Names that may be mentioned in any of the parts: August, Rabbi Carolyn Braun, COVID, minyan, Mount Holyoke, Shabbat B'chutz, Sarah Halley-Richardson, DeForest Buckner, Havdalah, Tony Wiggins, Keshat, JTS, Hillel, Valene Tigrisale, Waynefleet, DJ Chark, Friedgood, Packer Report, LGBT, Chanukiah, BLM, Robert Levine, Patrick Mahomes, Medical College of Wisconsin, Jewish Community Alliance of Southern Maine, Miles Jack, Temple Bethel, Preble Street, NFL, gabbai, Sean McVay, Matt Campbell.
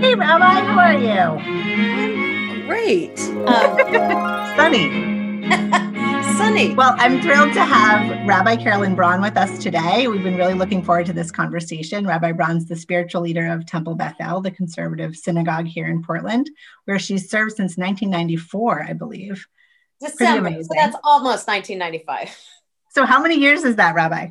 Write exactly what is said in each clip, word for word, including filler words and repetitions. Hey, Rabbi, how are you? I'm great. Um, sunny. Sunny. Well, I'm thrilled to have Rabbi Carolyn Braun with us today. We've been really looking forward to this conversation. Rabbi Braun's the spiritual leader of Temple Bethel, the conservative synagogue here in Portland, where she's served since nineteen ninety-four, I believe. December, so that's almost nineteen ninety-five. So how many years is that, Rabbi?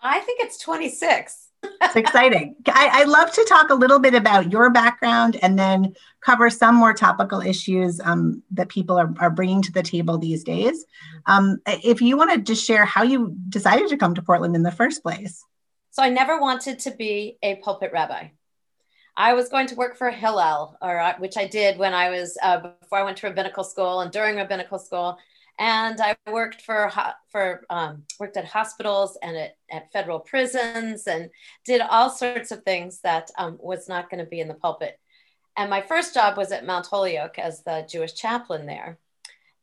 I think it's twenty-six. It's exciting. I, I'd love to talk a little bit about your background and then cover some more topical issues um, that people are, are bringing to the table these days. Um, if you want to just share how you decided to come to Portland in the first place. So I never wanted to be a pulpit rabbi. I was going to work for Hillel, or, which I did when I was, uh, before I went to rabbinical school and during rabbinical school. And I worked for for um, worked at hospitals and at, at federal prisons and did all sorts of things that um, was not going to be in the pulpit. And my first job was at Mount Holyoke as the Jewish chaplain there.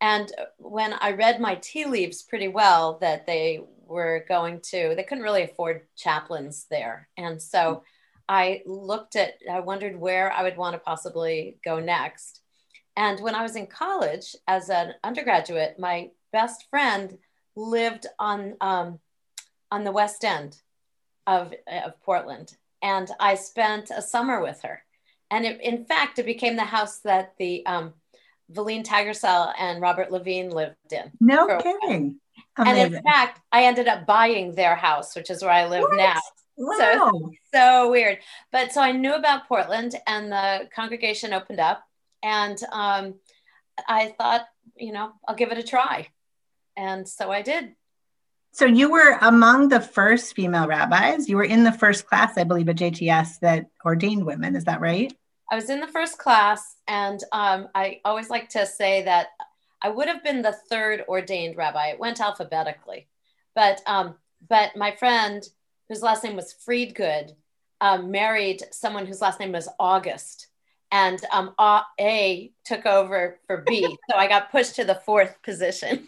And when I read my tea leaves pretty well that they were going to, they couldn't really afford chaplains there. And so I looked at, I wondered where I would want to possibly go next. And when I was in college as an undergraduate, my best friend lived on um, on the West End of, of Portland. And I spent a summer with her. And it, in fact, it became the house that the um, Valene Tigrisale and Robert Levine lived in. No kidding. Amazing. And in fact, I ended up buying their house, which is where I live what? now. Wow. So, so weird. But so I knew about Portland and the congregation opened up. And um, I thought, you know, I'll give it a try. And so I did. So you were among the first female rabbis. You were in the first class, I believe, at J T S that ordained women. Is that right? I was in the first class. And um, I always like to say that I would have been the third ordained rabbi. It went alphabetically. But um, but my friend, whose last name was Friedgood, um, married someone whose last name was August. And um, A took over for B. So I got pushed to the fourth position.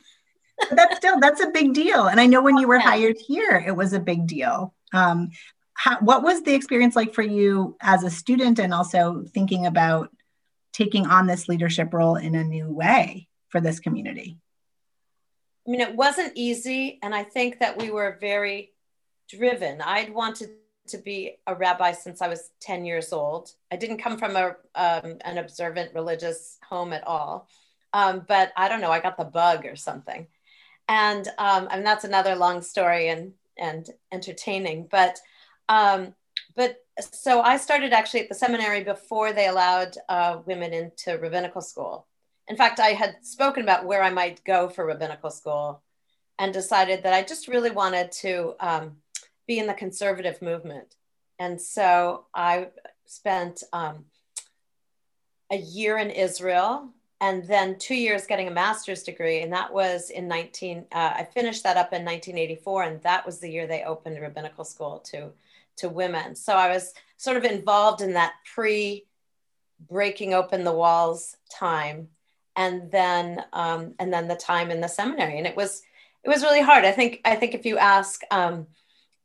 that's still, that's a big deal. And I know when you were hired here, it was a big deal. Um, how, what was the experience like for you as a student and also thinking about taking on this leadership role in a new way for this community? I mean, it wasn't easy. And I think that we were very driven. I'd wanted to be a rabbi since I was ten years old. I didn't come from a um, an observant religious home at all, um, but I don't know, I got the bug or something. And um, and that's another long story and and entertaining, but um, but so I started actually at the seminary before they allowed uh, women into rabbinical school. In fact, I had spoken about where I might go for rabbinical school and decided that I just really wanted to um, be in the conservative movement. And so I spent um, a year in Israel and then two years getting a master's degree. And that was in nineteen, uh, I finished that up in nineteen eighty-four. And that was the year they opened rabbinical school to, to women. So I was sort of involved in that pre-breaking open the walls time. And then, um, and then the time in the seminary. And it was, it was really hard. I think, I think if you ask, um,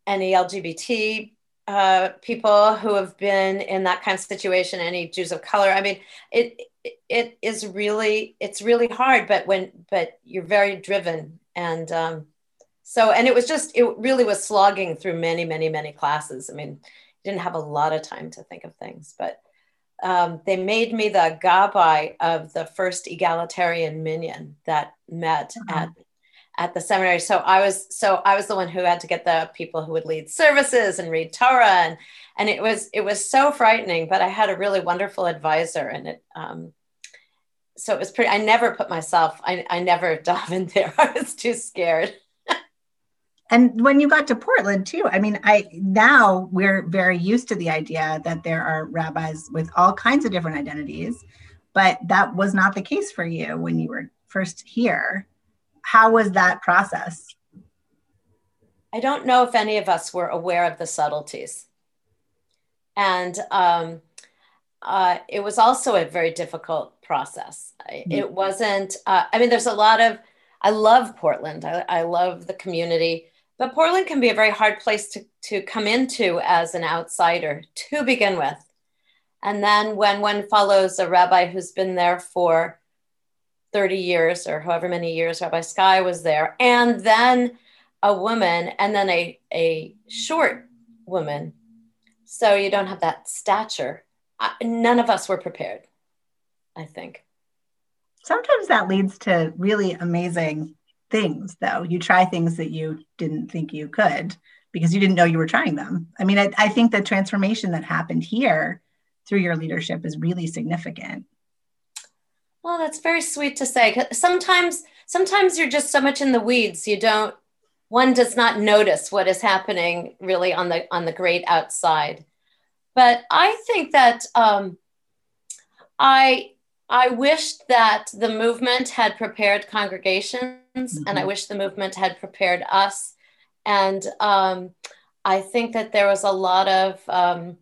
any L G B T uh, people who have been in that kind of situation, any Jews of color. I mean, it it is really, it's really hard, but when, but you're very driven. And um, so, and it was just, it really was slogging through many, many, many classes. I mean, didn't have a lot of time to think of things, but um, they made me the gabbai of the first egalitarian minyan that met mm-hmm. at at the seminary. So I was, so I was the one who had to get the people who would lead services and read Torah. And, and it was, it was so frightening, but I had a really wonderful advisor and it, um, so it was pretty, I never put myself, I, I never dove in there. I was too scared. And when you got to Portland too, I mean, I, now we're very used to the idea that there are rabbis with all kinds of different identities, but that was not the case for you when you were first here. How was that process? I don't know if any of us were aware of the subtleties. And um, uh, it was also a very difficult process. Mm-hmm. It wasn't, uh, I mean, there's a lot of, I love Portland. I, I love the community, but Portland can be a very hard place to, to come into as an outsider to begin with. And then when one follows a rabbi who's been there for thirty years or however many years Rabbi Sky was there, and then a woman, and then a, a short woman, so you don't have that stature. I, none of us were prepared, I think. Sometimes that leads to really amazing things, though. You try things that you didn't think you could because you didn't know you were trying them. I mean, I, I think the transformation that happened here through your leadership is really significant. Well, that's very sweet to say. Sometimes, sometimes you're just so much in the weeds, you don't, one does not notice what is happening really on the on the great outside. But I think that um, I I wished that the movement had prepared congregations, mm-hmm. and I wish the movement had prepared us. And um, I think that there was a lot of um,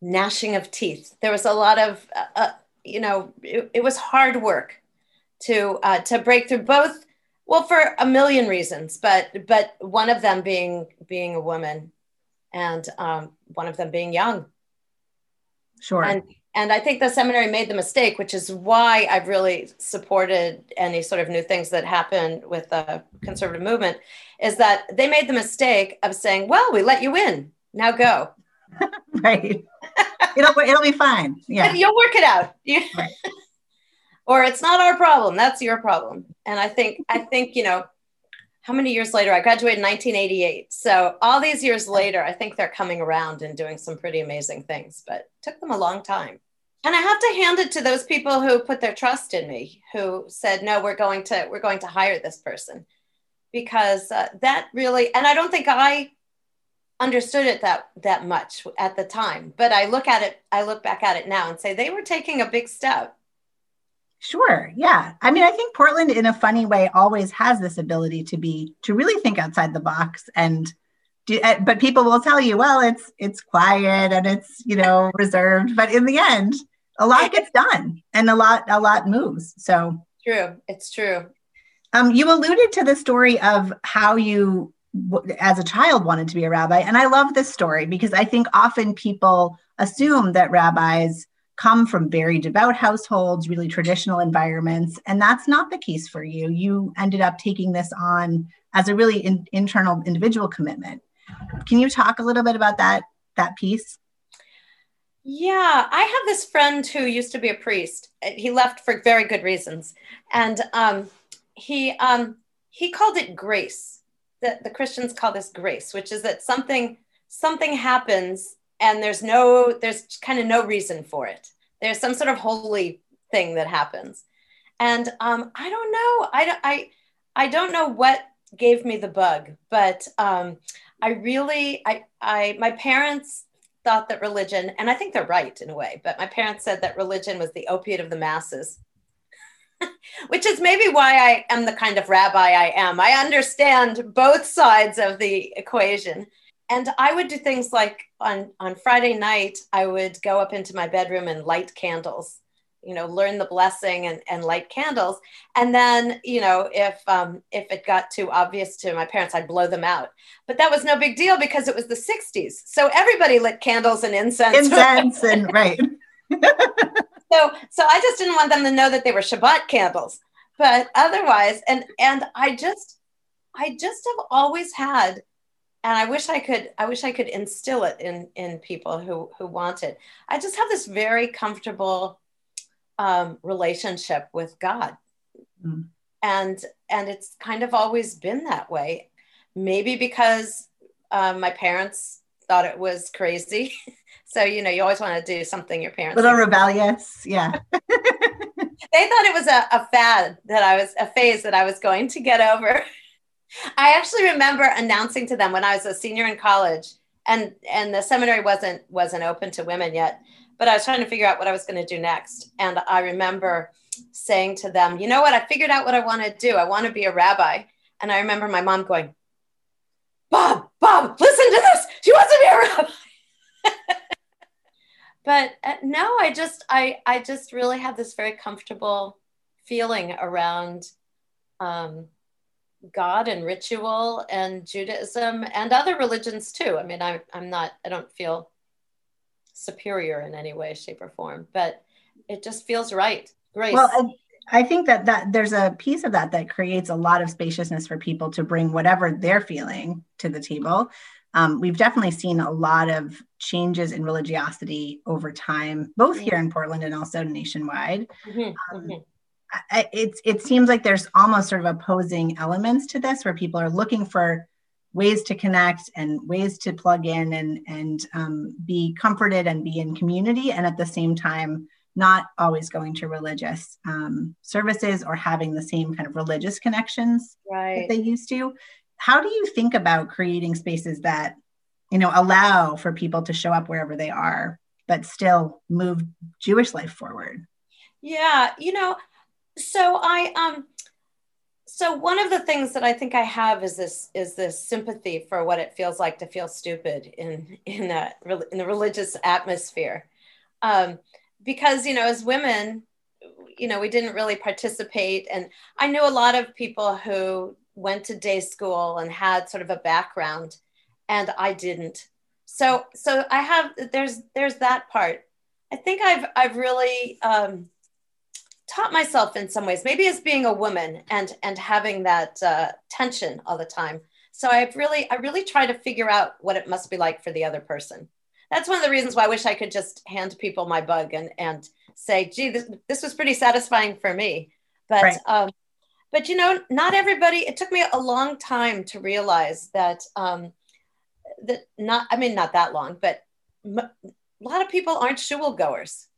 gnashing of teeth. There was a lot of uh, uh, you know, it, it was hard work to uh, to break through both. Well, for a million reasons, but but one of them being being a woman, and um, one of them being young. Sure. And and I think the seminary made the mistake, which is why I've really supported any sort of new things that happen with the conservative movement, is that they made the mistake of saying, "Well, we let you in, now go." Right. It'll it'll be fine. Yeah. You'll work it out. Right. Or it's not our problem, that's your problem. And I think, I think, you know, how many years later? I graduated in nineteen eighty-eight. So all these years later, I think they're coming around and doing some pretty amazing things, but it took them a long time. And I have to hand it to those people who put their trust in me, who said, no, we're going to, we're going to hire this person, because uh, that really, and I don't think I understood it that, that much at the time, but I look at it, I look back at it now and say, they were taking a big step. Sure. Yeah. I mean, I think Portland in a funny way always has this ability to be, to really think outside the box and do, but people will tell you, well, it's, it's quiet and it's, you know, reserved, but in the end, a lot gets done and a lot, a lot moves. So true. It's true. Um, you alluded to the story of how you, as a child, wanted to be a rabbi. And I love this story because I think often people assume that rabbis come from very devout households, really traditional environments. And that's not the case for you. You ended up taking this on as a really in, internal individual commitment. Can you talk a little bit about that, that piece? Yeah, I have this friend who used to be a priest. He left for very good reasons. And um, he, um, he called it grace. The, the Christians call this grace, which is that something, something happens and there's no, there's kind of no reason for it. There's some sort of holy thing that happens. And um, I don't know, I don't, I, I don't know what gave me the bug, but um, I really, I, I, my parents thought that religion, and I think they're right in a way, but my parents said that religion was the opiate of the masses, which is maybe why I am the kind of rabbi I am. I understand both sides of the equation. And I would do things like on, on Friday night, I would go up into my bedroom and light candles, you know, learn the blessing and, and light candles. And then, you know, if um, if it got too obvious to my parents, I'd blow them out. But that was no big deal because it was the sixties. So everybody lit candles and incense. Incense and right. so so I just didn't want them to know that they were Shabbat candles. But otherwise, and and I just I just have always had. And I wish I could, I wish I could instill it in, in people who, who want it. I just have this very comfortable um, relationship with God. Mm. And, and it's kind of always been that way. Maybe because uh, my parents thought it was crazy. So, you know, you always want to do something your parents. Little rebellious. Yeah. They thought it was a, a fad that I was, a phase that I was going to get over. I actually remember announcing to them when I was a senior in college, and, and the seminary wasn't wasn't open to women yet, but I was trying to figure out what I was going to do next. And I remember saying to them, you know what, I figured out what I want to do. I want to be a rabbi. And I remember my mom going, Bob, Bob, listen to this. She wants to be a rabbi. But uh, no, I just, I, I just really have this very comfortable feeling around um, God and ritual and Judaism and other religions too. I mean, I, I'm not, I don't feel superior in any way, shape, or form, but it just feels right. Grace. Well, and I think that, that there's a piece of that that creates a lot of spaciousness for people to bring whatever they're feeling to the table. Um, we've definitely seen a lot of changes in religiosity over time, both mm-hmm. here in Portland and also nationwide. Mm-hmm. Um, mm-hmm. I, it's, it seems like there's almost sort of opposing elements to this, where people are looking for ways to connect and ways to plug in and, and um, be comforted and be in community, and at the same time, not always going to religious um, services or having the same kind of religious connections right. that they used to. How do you think about creating spaces that, you know, allow for people to show up wherever they are, but still move Jewish life forward? Yeah, you know, so I, um, so one of the things that I think I have is this, is this sympathy for what it feels like to feel stupid in, in that, in the religious atmosphere. Um, because, you know, as women, you know, we didn't really participate. And I knew a lot of people who went to day school and had sort of a background, and I didn't. So, so I have, there's, there's that part. I think I've, I've really, um, taught myself in some ways, maybe as being a woman and, and having that uh, tension all the time. So I've really, I really try to figure out what it must be like for the other person. That's one of the reasons why I wish I could just hand people my bug and, and say, gee, this, this was pretty satisfying for me. But, right. um, but you know, not everybody, it took me a long time to realize that, um, that not, I mean, not that long, but m- a lot of people aren't shul goers.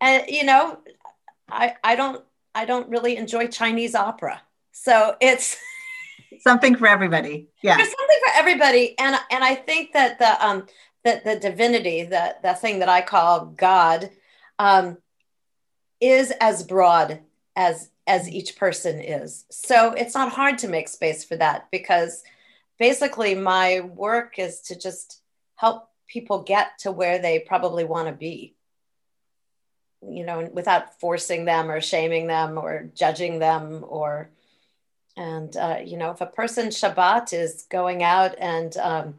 And, you know, I, I don't, I don't really enjoy Chinese opera. So it's something for everybody. Yeah. There's something for everybody. And, and I think that the, um, that the divinity, the, the thing that I call God, um, is as broad as, as each person is. So it's not hard to make space for that, because basically my work is to just help people get to where they probably want to be, you know, without forcing them or shaming them or judging them or, and, uh, you know, if a person Shabbat is going out and um,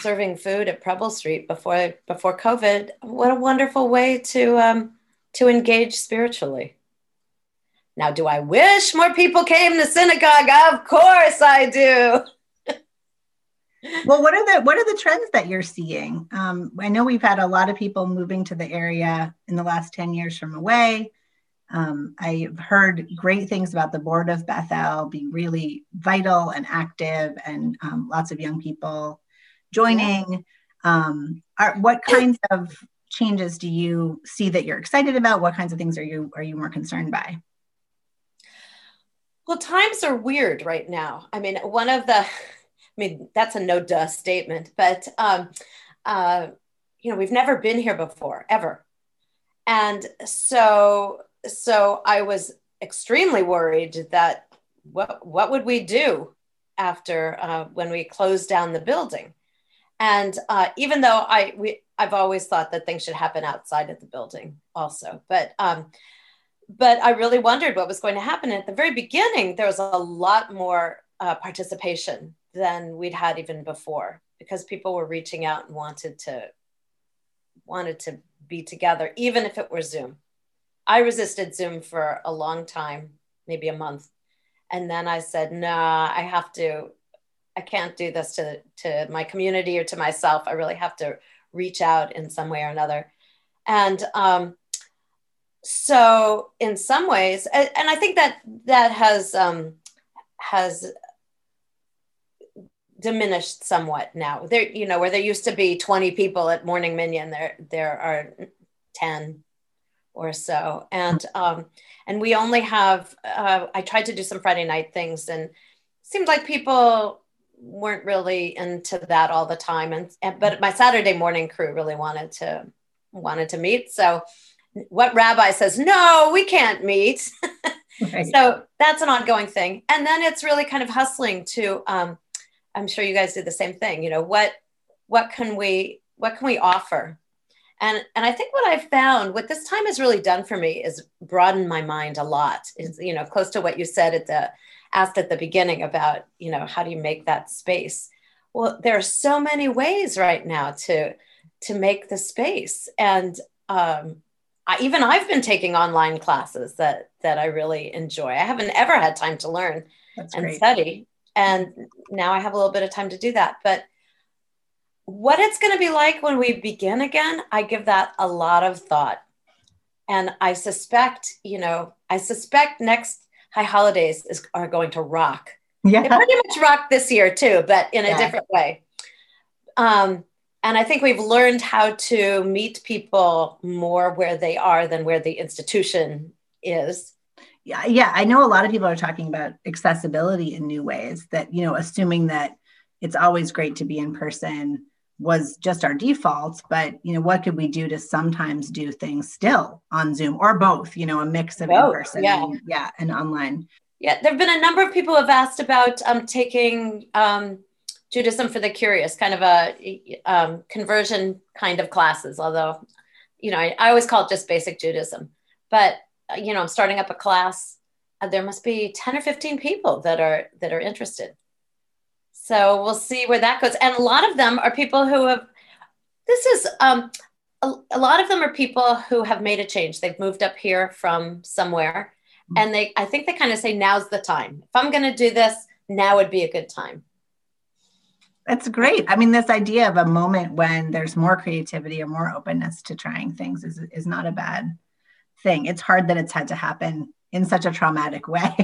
serving food at Preble Street before, before COVID, what a wonderful way to, um, to engage spiritually. Now, do I wish more people came to synagogue? Of course I do. Well, what are the what are the trends that you're seeing? Um, I know we've had a lot of people moving to the area in the last ten years from away. Um, I've heard great things about the board of Bethel being really vital and active, and um, lots of young people joining. Um, are, what kinds of changes do you see that you're excited about? What kinds of things are you are you more concerned by? Well, times are weird right now. I mean, one of the I mean, that's a no duh statement, but, um, uh, you know, we've never been here before, ever. And so, so I was extremely worried that what, what would we do after, uh, when we closed down the building? And, uh, even though I, we, I've always thought that things should happen outside of the building also, but, um, but I really wondered what was going to happen. And at the very beginning, there was a lot more, uh, participation than we'd had even before, because people were reaching out and wanted to wanted to be together, even if it were Zoom. I resisted Zoom for a long time, maybe a month. And then I said, nah, I have to, I can't do this to, to my community or to myself. I really have to reach out in some way or another. And um, so in some ways, and, and I think that that has, um, has, diminished somewhat now. There, you know, where there used to be twenty people at Morning Minyan, there there are ten or so. And um, and we only have. Uh, I tried to do some Friday night things, and it seemed like people weren't really into that all the time. And, and but my Saturday morning crew really wanted to wanted to meet. So, what rabbi says, no, we can't meet. Right. So that's an ongoing thing. And then it's really kind of hustling to. Um, I'm sure you guys did the same thing. You know, what, what can we, what can we offer? And, and I think what I've found, what this time has really done for me is broaden my mind a lot. Is, you know, close to what you said at the, asked at the beginning about, you know, how do you make that space? Well, there are so many ways right now to, to make the space. And um, I, even I've been taking online classes that that I really enjoy. I haven't ever had time to learn That's and great. study. And now I have a little bit of time to do that. But what it's going to be like when we begin again, I give that a lot of thought. And I suspect, you know, I suspect next high holidays is, are going to rock. Yeah. They pretty much rocked this year too, but in a yeah. different way. Um, and I think we've learned how to meet people more where they are than where the institution is. Yeah, yeah. I know a lot of people are talking about accessibility in new ways that, you know, assuming that it's always great to be in person was just our default, but, you know, what could we do to sometimes do things still on Zoom or both, you know, a mix of both, in person yeah. and, yeah, and online. Yeah, there've been a number of people who have asked about um, taking um, Judaism for the Curious, kind of a um, conversion kind of classes. Although, you know, I, I always call it just basic Judaism. But uh, you know, I'm starting up a class. Uh, there must be ten or fifteen people that are that are interested. So we'll see where that goes. And a lot of them are people who have. This is um, a, a lot of them are people who have made a change. They've moved up here from somewhere. And they, I think they kind of say, now's the time. If I'm going to do this, now would be a good time. That's great. I mean, this idea of a moment when there's more creativity or more openness to trying things is, is not a bad thing. It's hard that it's had to happen in such a traumatic way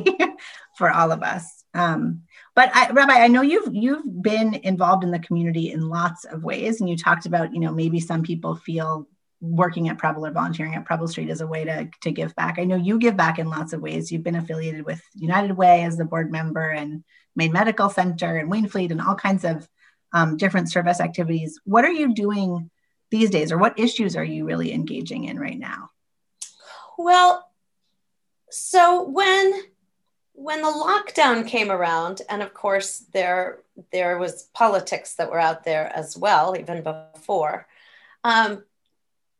for all of us. Um, but I, Rabbi, I know you've, you've been involved in the community in lots of ways. And you talked about, you know, maybe some people feel working at Preble or volunteering at Preble Street is a way to, to give back. I know you give back in lots of ways. You've been affiliated with United Way as the board member and Maine Medical Center and Waynefleet and all kinds of um, different service activities. What are you doing these days, or what issues are you really engaging in right now? Well, so when when the lockdown came around, and of course there, there was politics that were out there as well, even before, um,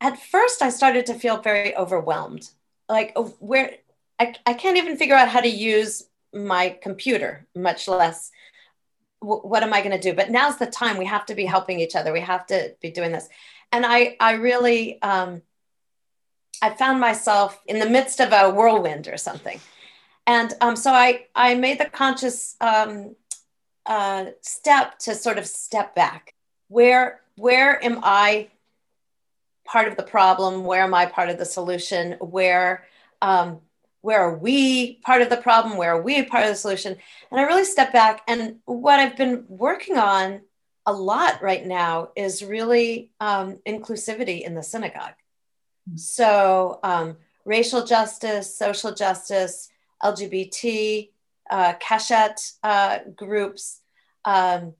at first I started to feel very overwhelmed. Like where I, I can't even figure out how to use my computer, much less w- what am I gonna do? But now's the time. We have to be helping each other. We have to be doing this. And I, I really, um, I found myself in the midst of a whirlwind or something. And um, so I, I made the conscious um, uh, step to sort of step back. Where, where am I part of the problem? Where am I part of the solution? Where, um, where are we part of the problem? Where are we part of the solution? And I really stepped back. And what I've been working on a lot right now is really um, inclusivity in the synagogue. So um, racial justice, social justice, L G B T, uh, Keshat uh, groups. Um,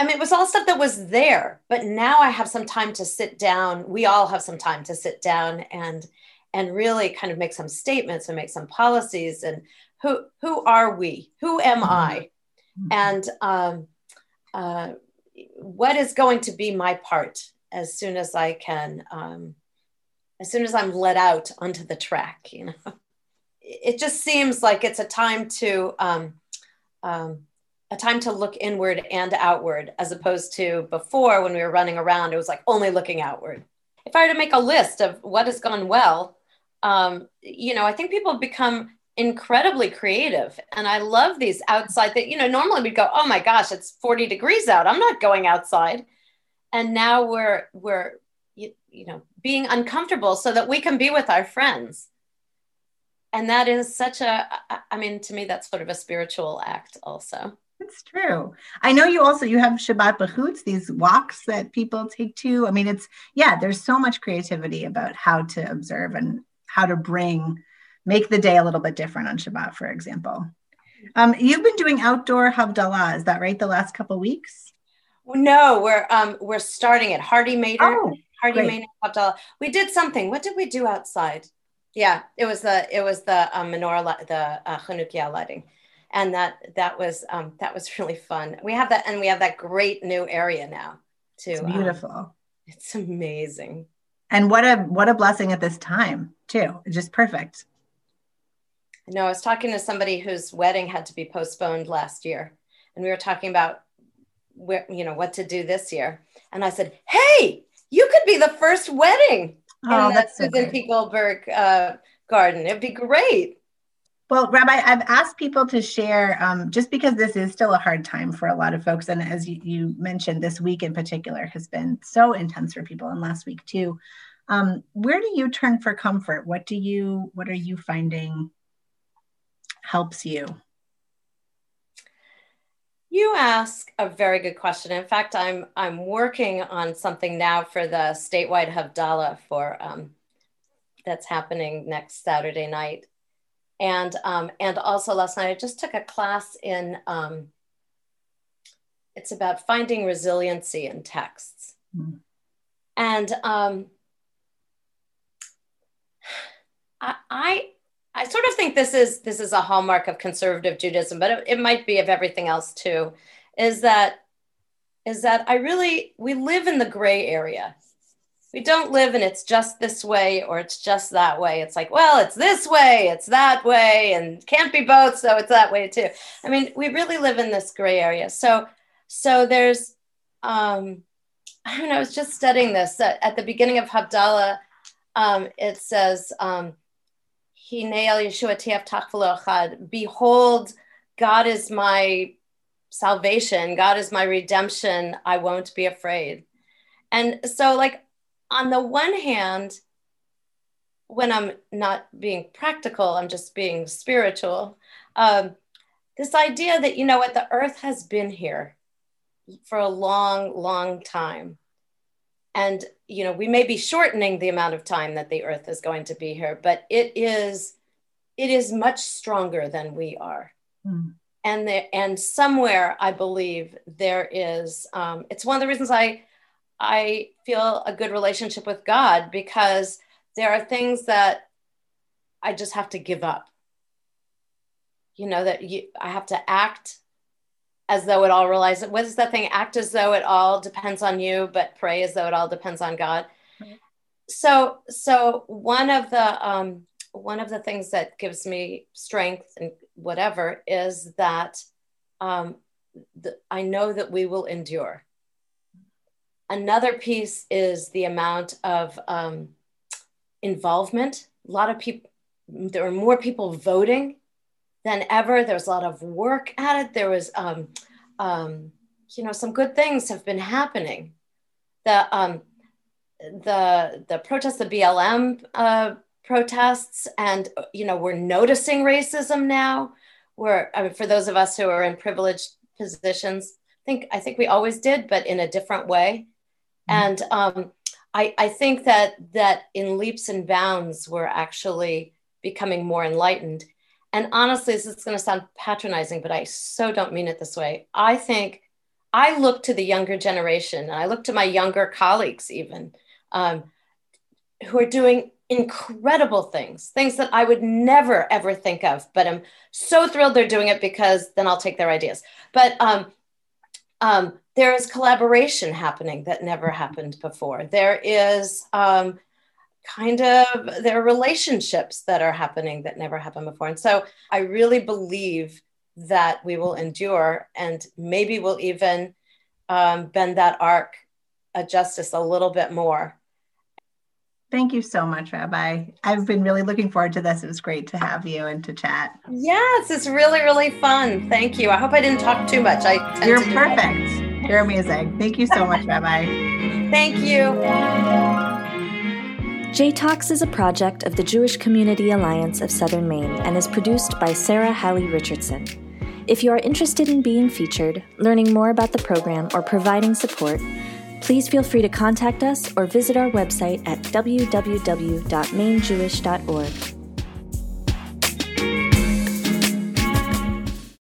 I mean, it was all stuff that was there, but now I have some time to sit down. We all have some time to sit down and and really kind of make some statements and make some policies. And who who are we? Who am I? And um, uh, what is going to be my part as soon as I can, um, as soon as I'm let out onto the track, you know? It just seems like it's a time to... Um, um, a time to look inward and outward, as opposed to before when we were running around, it was like only looking outward. If I were to make a list of what has gone well, um, you know, I think people have become incredibly creative. And I love these outside that, you know, normally we'd go, oh my gosh, it's forty degrees out. I'm not going outside. And now we're, we're, you, you know, being uncomfortable so that we can be with our friends. And that is such a, I mean, to me, that's sort of a spiritual act also. It's true. I know you also, you have Shabbat B'chutz, these walks that people take to. I mean, it's, yeah, there's so much creativity about how to observe and how to bring, make the day a little bit different on Shabbat, for example. Um, you've been doing outdoor Havdalah, is that right? The last couple of weeks? No, we're um, we're starting at Hardy Mater. Oh, Hardy Mater Havdalah. We did something. What did we do outside? Yeah, it was the, it was the um, menorah, the uh, Chanukiah lighting. And that that was um, that was really fun. We have that, and we have that great new area now too. It's beautiful. Um, it's amazing. And what a what a blessing at this time too. Just perfect. No, I was talking to somebody whose wedding had to be postponed last year, and we were talking about where, you know, what to do this year. And I said, "Hey, You could be the first wedding oh, in that Susan so P. Goldberg uh, garden. It'd be great. Well, Rabbi, I've asked people to share, um, just because this is still a hard time for a lot of folks. And as you, you mentioned, this week in particular has been so intense for people, and last week too. Um, where do you turn for comfort? What do you, what are you finding helps you? You ask a very good question. In fact, I'm I'm working on something now for the statewide Havdalah for um, that's happening next Saturday night, and um, and also last night I just took a class in. Um, it's about finding resiliency in texts, mm-hmm. and um, I. I I sort of think this is this is a hallmark of conservative Judaism, but it, it might be of everything else too, is that is that I really, we live in the gray area. We don't live in it's just this way or it's just that way. It's like, well, it's this way, it's that way, and can't be both, so it's that way too. I mean, we really live in this gray area. So so there's, um, I mean, I was just studying this. At, at the beginning of Havdalah, um, it says, um, behold, God is my salvation. God is my redemption. I won't be afraid. And so, like, on the one hand, when I'm not being practical, I'm just being spiritual. Um, this idea that, you know what, the earth has been here for a long, long time. And, you know, we may be shortening the amount of time that the earth is going to be here, but it is, it is much stronger than we are. Mm. And the, and somewhere, I believe there is, um, it's one of the reasons I, I feel a good relationship with God, because there are things that I just have to give up. You know, that you, I have to act as though it all relies, what is that thing? Act as though it all depends on you, but pray as though it all depends on God. Right. So, so one of the um, one of the things that gives me strength and whatever is that um, the, I know that we will endure. Another piece is the amount of um, involvement. A lot of people, there are more people voting than ever. There's a lot of work at it. There was, um, um, you know, some good things have been happening. The um, the the protests, the B L M uh, protests, and you know, we're noticing racism now. We're I mean, for those of us who are in privileged positions, I think I think we always did, but in a different way. Mm-hmm. And um, I I think that that in leaps and bounds, we're actually becoming more enlightened. And honestly, this is going to sound patronizing, but I so don't mean it this way. I think I look to the younger generation, and I look to my younger colleagues even, um, who are doing incredible things, things that I would never, ever think of, but I'm so thrilled they're doing it because then I'll take their ideas. But um, um, there is collaboration happening that never happened before. There is... Um, kind of their relationships that are happening that never happened before. And so I really believe that we will endure, and maybe we'll even um, bend that arc of justice a little bit more. Thank you so much, Rabbi. I've been really looking forward to this. It was great to have you and to chat. Yes, it's really, really fun. Thank you. I hope I didn't talk too much. I tend You're to perfect. You're amazing. Thank you so much, Rabbi. Thank you. J Talks is a project of the Jewish Community Alliance of Southern Maine and is produced by Sarah Halley-Richardson. If you are interested in being featured, learning more about the program, or providing support, please feel free to contact us or visit our website at w w w dot maine jewish dot org.